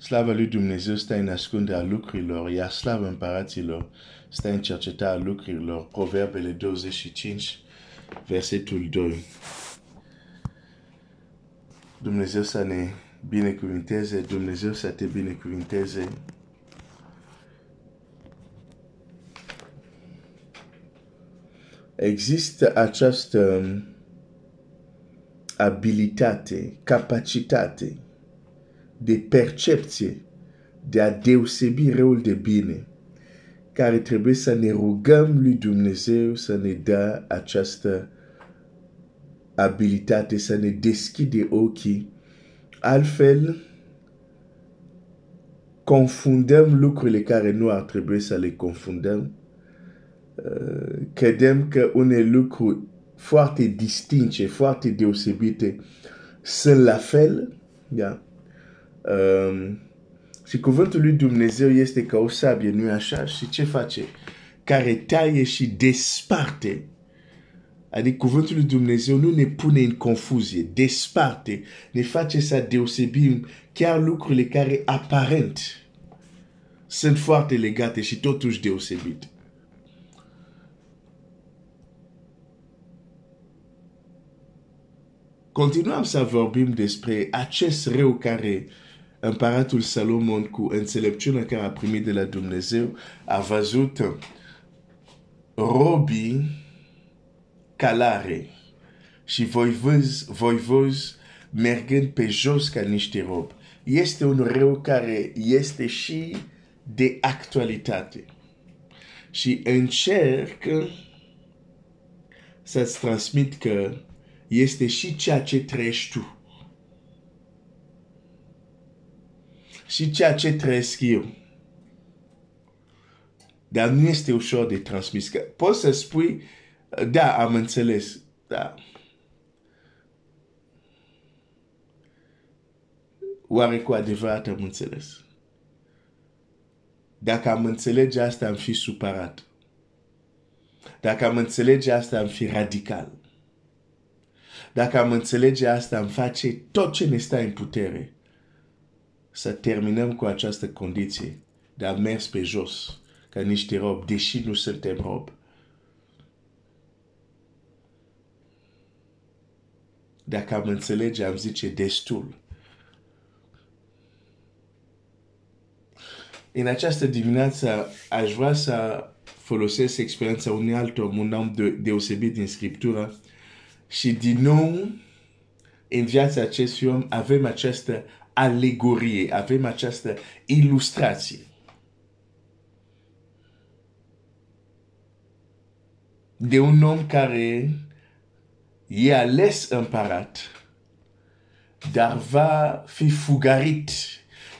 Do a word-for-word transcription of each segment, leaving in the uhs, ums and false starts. Slava lui Dumnezeu stă în ascunde a lucrurilor, iar slava împăraților stă în cerceta a lucrurilor. Proverbele douăzeci și cinci, versetul doi. Dumnezeu să ne binecuvinteze, Dumnezeu să te binecuvinteze. Există această abilitate, capacitate de percepție, de a deosebi răul de bine, care trebuie să ne rugăm lui Dumnezeu să ne dea această abilitate, să ne deschide ochii. Altfel, confundăm lucrurile care nu ar trebui să le confundăm. Credem că unele lucruri foarte distincte, foarte deosebite sunt la fel. Um, și cuvântul lui Dumnezeu este ca o sabie, nu-i așa? Și ce face? Care taie și desparte. Adică cuvântul lui Dumnezeu nu ne pune în confuzie, desparte, ne face să deosebim chiar lucrurile care aparent sunt foarte legate și totuși deosebite. Continuăm să vorbim despre acest rău care împăratul Salomon, cu înțelepciunea care a primit de la Dumnezeu, a văzut robii calare și voivozi, voivozi mergând pe jos ca niște robi. Este un rău care este și de actualitate. Și încerc să-ți transmit că este și ceea ce trăiești tu. Și ceea ce trăiesc eu. Dar nu este ușor de transmis. Poți să spui, da, am înțeles, da. Oare cu adevărat am înțeles? Dacă am înțelege asta, am fi supărat. Dacă am înțelege asta, am fi radical. Dacă am înțelege asta, am face tot ce ne stă în putere să terminăm cu această condiție de a mers pe jos ca niște robi, deși nu suntem robi. Dacă am înțelege, am zice destul. În această dimineață aș vrea să folosesc experiența unui alt om, un om deosebit din Scriptura. Și din nou, în viața acestui om, avem această alegorie, avem această ilustrație. De un om care e ales împărat, dar va fi fugarit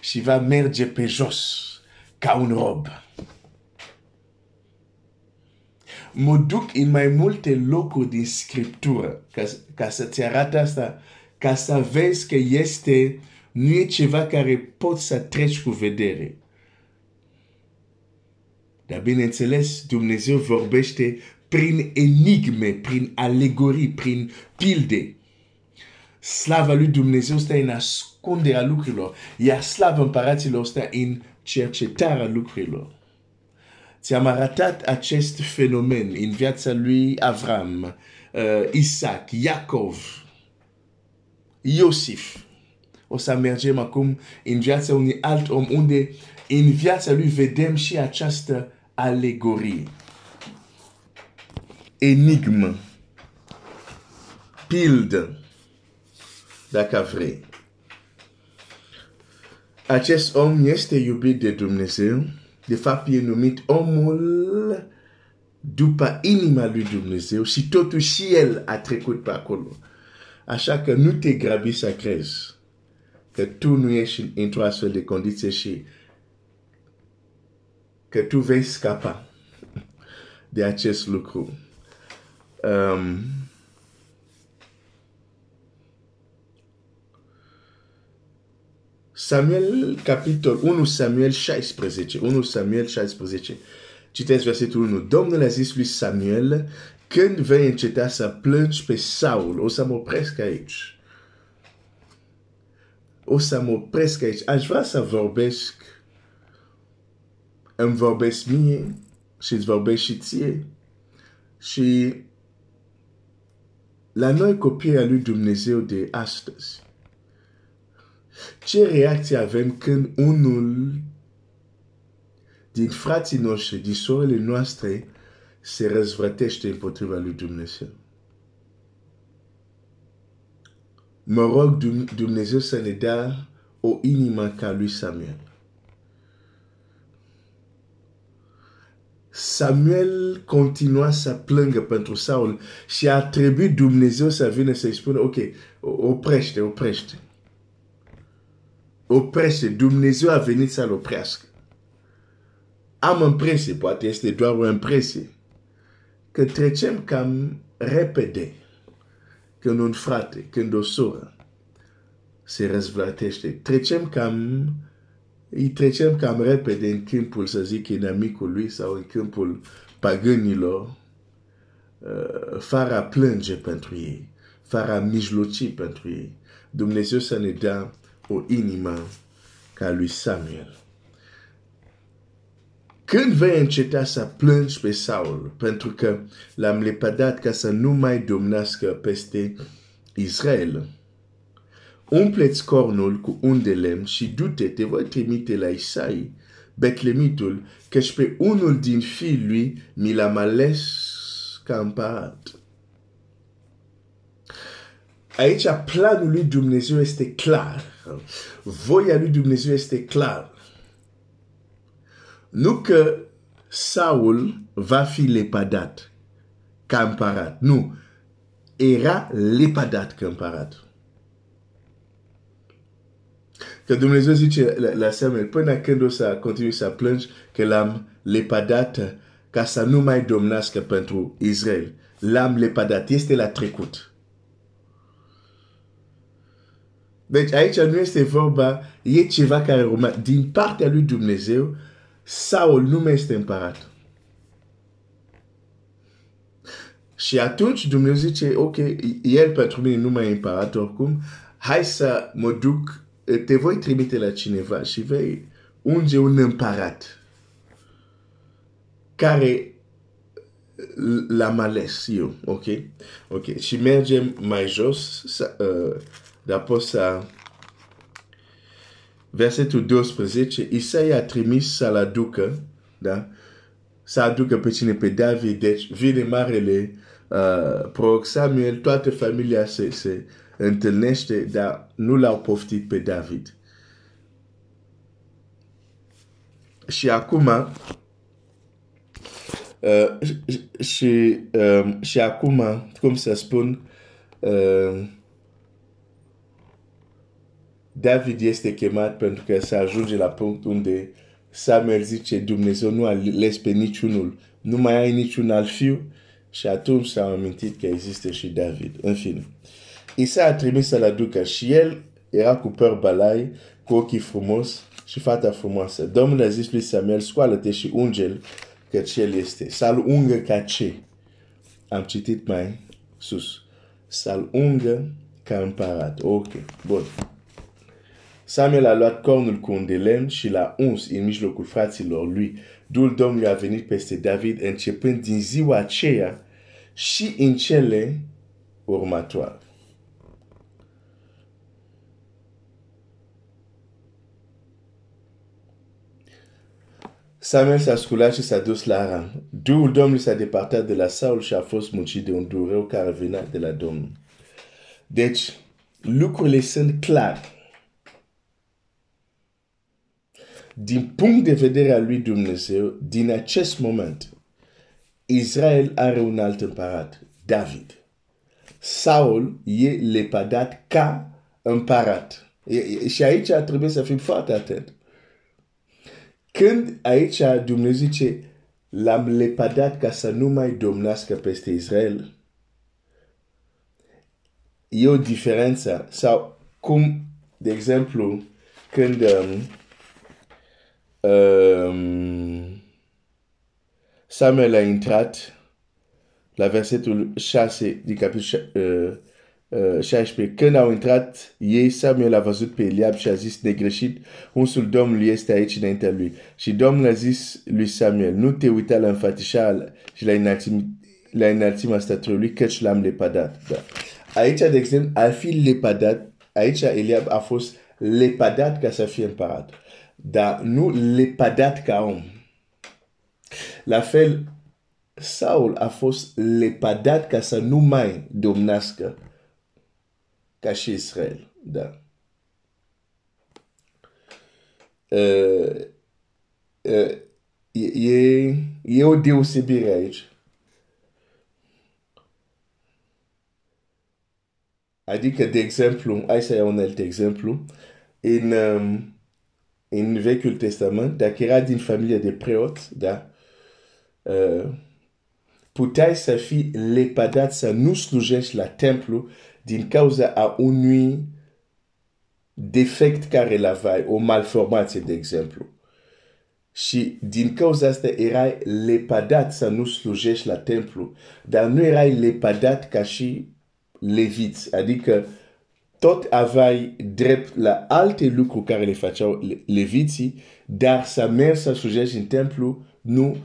și va merge pe jos ca un rob. Mă duc în mai multe locuri din Scriptură ca, ca să-ți arăt asta, ca să vezi că este, nu e ceva care poți să treci cu vedere. Dar bineînțeles, Dumnezeu vorbește prin enigme, prin alegorii, prin pilde. Slava lui Dumnezeu stă în ascunderea lucrurilor, iar slava împăraților stă în cercetarea lucrurilor. Ți-am arătat acest fenomen în viața lui Avram, uh, Isaac, Iacov, Iosif. O să mergem acum în viața unui alt om, unde în viața lui vedem și această alegorie. Enigmă, pildă, dacă vrei. Acest om este iubit de Dumnezeu. De fapt, e numit omul după inima lui Dumnezeu și totuși el a trecut pe acolo. Așa că nu te grăbi să crezi că tu nu ești într-o astfel de condiție și că tu vei scapa de acest lucru. Um, Samuel, capitol unu Samuel șaisprezece, unu Samuel șaisprezece, citesc versetul unu. Domnul a zis lui Samuel, când vei înceta să plângi pe Saul, o să mă opresc aici. o să mă opresc aici. Aș vrea să vorbesc, îmi vorbesc mie și îți vorbesc și ție. Și la noi copii a lui Dumnezeu de astăzi, ce reacție avem când unul din frații noștri, din sorele noastre, se răzvrătește împotriva lui Dumnezeu? Mă rog Dumnezeu să ne dea o inimă ca lui Samuel. Samuel continua să plângă pentru Saul și a trebuit Dumnezeu să vină să-i spună, ok, oprește, oprește. Oprește, Dumnezeu a venit să-l oprească. Am impresie, poate este doar o impresie, că trecem cam repede când un frate, când o soră se răzvrătește. Trecem cam, îi trecem cam repede în câmpul, să zic, inamicul lui sau în câmpul pagânilor, fără a plânge pentru ei, fără a mijloci pentru ei. Dumnezeu să ne dea o inimă ca lui Samuel. Când vei înceta să plângi pe Saul, pentru că l-am lepădat ca să nu mai domnească peste Israel, umpleți cornul cu un de lemn și du-te, te voi trimite la Isai, betlemitul, căci pe unul din fiii lui mi l-am ales ca împărat. Aici planul lui Dumnezeu este clar. Voia lui Dumnezeu este clar. Nu că Saul va fi lepădat ca împărat. Nu. Era lepădat ca împărat. Că Dumnezeu zice la, la Samuel, până când o să continui să plângi că l-am lepădat ca să nu mai domnească pentru Israel. L-am lepădat. Este la trecut. Deci aici nu este vorba, e ceva care rămâne. Din partea lui Dumnezeu, Saul nu mai este împărat. Și atunci Dumnezeu zice, ok, el pentru mine nu mai e împărat oricum, hai să mă duc, te voi trimite la cineva și vei unge un împărat care l-am ales eu, ok? Ok, și mergem mai jos, să, uh, dar poți să... Versetul doisprezece, Isai a trimis să-l aducă, da? Să aducă pe cine? Pe David. Deci vine marele uh, proroc Samuel, toată familia se, se întâlnește, dar nu l-au poftit pe David. Și acum, uh, și, uh, și acum, cum să spun, uh, David este chemat pentru că se ajunge la punct unde Samuel zice Dumnezeu nu a ales pe niciunul, nu mai ai niciun alt fiu și atunci s-a amintit că există și David. În fine, Isai a trimis să-l aducă și el era cu păr balai, cu ochii frumos și fata frumoasă. Domnul a zis lui Samuel, scoală-te și unge-l căci el este. Să-l ungă ca ce? Am citit mai sus. Să-l ungă ca împărat. Ok, bun. Samuel a luat cornul cu un de lemn și l-a uns în mijlocul fraților lui. Duhul Domnului a venit peste David începând din ziua aceea și în cele următoare. Samuel s-a sculat și s-a dus la Aram. Duhul Domnului s-a depărtat de la Saul și a fost muncit de un dureu care venea de la Domnul. Deci, lucrurile sunt clare. Din punct de vedere al lui Dumnezeu, din acest moment, Israel are un alt împărat, David. Saul e lepădat ca împărat. Și aici trebuie să fim foarte atenți. Când aici Dumnezeu zice, l-am lepădat ca să nu mai domnească peste Israel, e o diferență. Sau cum, de exemplu, când... Um, Um, Samuel a intrat la versetul șase din capitolul șaisprezece. Când au intrat ei, Samuel a văzut pe Eliab și a zis negreșit, unsul Domnului este aici înaintea lui. Și Domnul a zis lui Samuel, nu te uita la înfățișarea și la înălțimea staturii lui, căci l-am lepadat. Aici, de exemplu, ar fi lepadat, aici Eliab a fost lepadat ca să fie împărat, dar nu lepadat ca om. La fel, Saul a fost lepadat ca să nu mai domnească ca și Israel. Da. Uh, uh, e, e, e o deosebire aici. Adică, de exemplu, hai să iau un alt exemplu. În, um, în Vechiul Testament, dacă era din familie de preoți, da, uh, puteai să fii lepadat să nu slujești la templu din cauza a unui defect care l-aveai, o malformație, de exemplu. Și din cauza asta erai lepadat să nu slujești la templu, dar nu erai lepadat ca și leviți, adică tot aveai drept la alte lucruri care le făceau leviții, dar să mergi să slujești în templu, nu,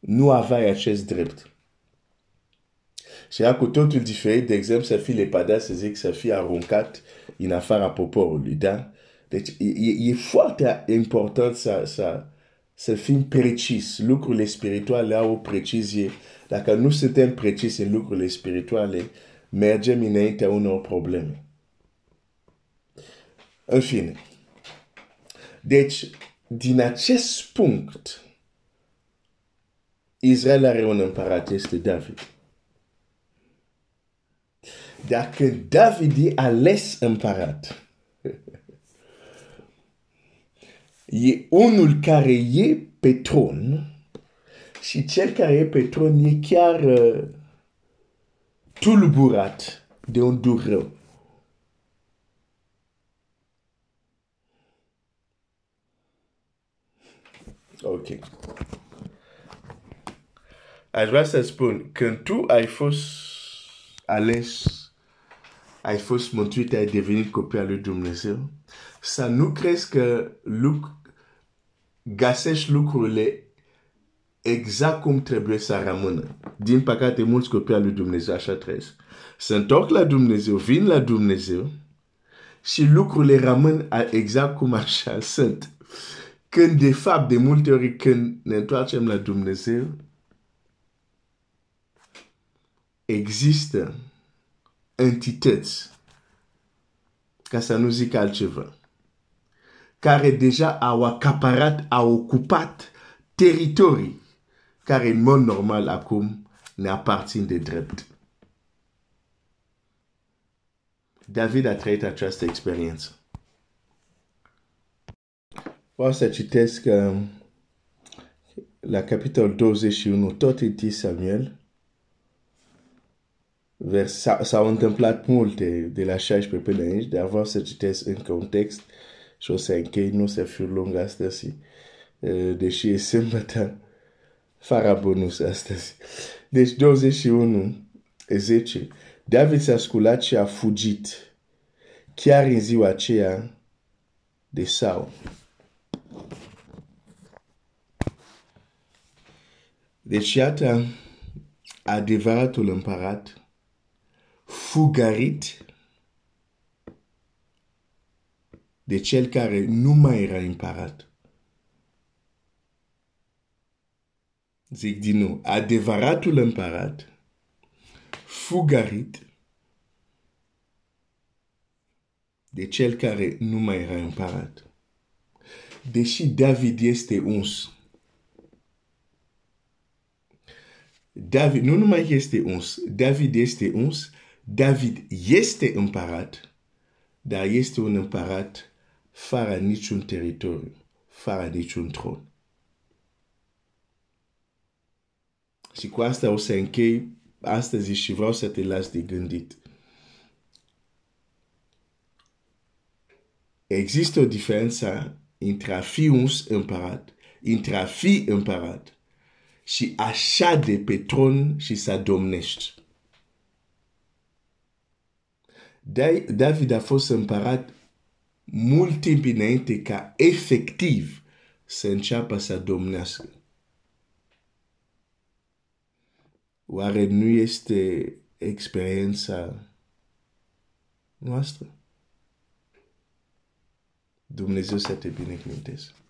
nu aveai acest drept. Și era cu totul diferit, de exemplu, să fii lepadat, să zic, să fii aruncat în afara poporului, da? Deci e, e foarte important să, să, să fim precis. Lucrurile spirituale au o precizie. Dacă nu suntem precis în lucrurile spirituale, mergem înaintea unor probleme. În fine. Deci, din acest punct, Israel are un împărat, este David. Dacă David e ales împărat, e unul care e pe tron și cel care e pe tron e chiar uh, tulburat de un dur rău. Ok. Aș vrea să spun, când tu ai fost ales, ai fost mântuit, ai devenit copil al lui Dumnezeu, să nu crezi că găsești lucrurile exact cum trebuie să rămână. Din păcate, mulți copii al lui Dumnezeu așa trăiesc. Se întorc la Dumnezeu, vin la Dumnezeu și lucrurile rămân exact cum așa sunt. Când, de fapt, de multe ori, când ne întoarcem la Dumnezeu, există entități, ca să nu zic altceva, care deja au acaparat, au ocupat teritorii care în mod normal acum ne aparțin de drept. David a trăit această experiență. O să citesc la capitolul douăzeci și unu, tot întâi Samuel. S-au întâmplat multe de la șaisprezece până aici, dar vreau să citesc în context și o să închei, nu să fiu lung astăzi, deși e sâmbătă, fără bonus astăzi. Deci douăzeci și unu, zece. David s-a sculat și a fugit, chiar în ziua aceea de Saul. Deci iată adevăratul împărat fugarit de cel care nu mai era împărat. Zic din nou, adevăratul împărat fugarit de cel care nu mai era împărat. Deși David este uns. David, nu numai este uns, David este uns, David este împărat, dar este un împărat fără niciun teritoriu, fără niciun tron. Și cu asta o să închei astăzi și vreau să te las de gândit. Există o diferență între a fi uns împărat, între a fi împărat și a șade pe tron și să domnești. David a fost împărat mult timp înainte ca efectiv să înceapă să domnească. Oare nu este experiența noastră? Dumnezeu să te binecuvânteze.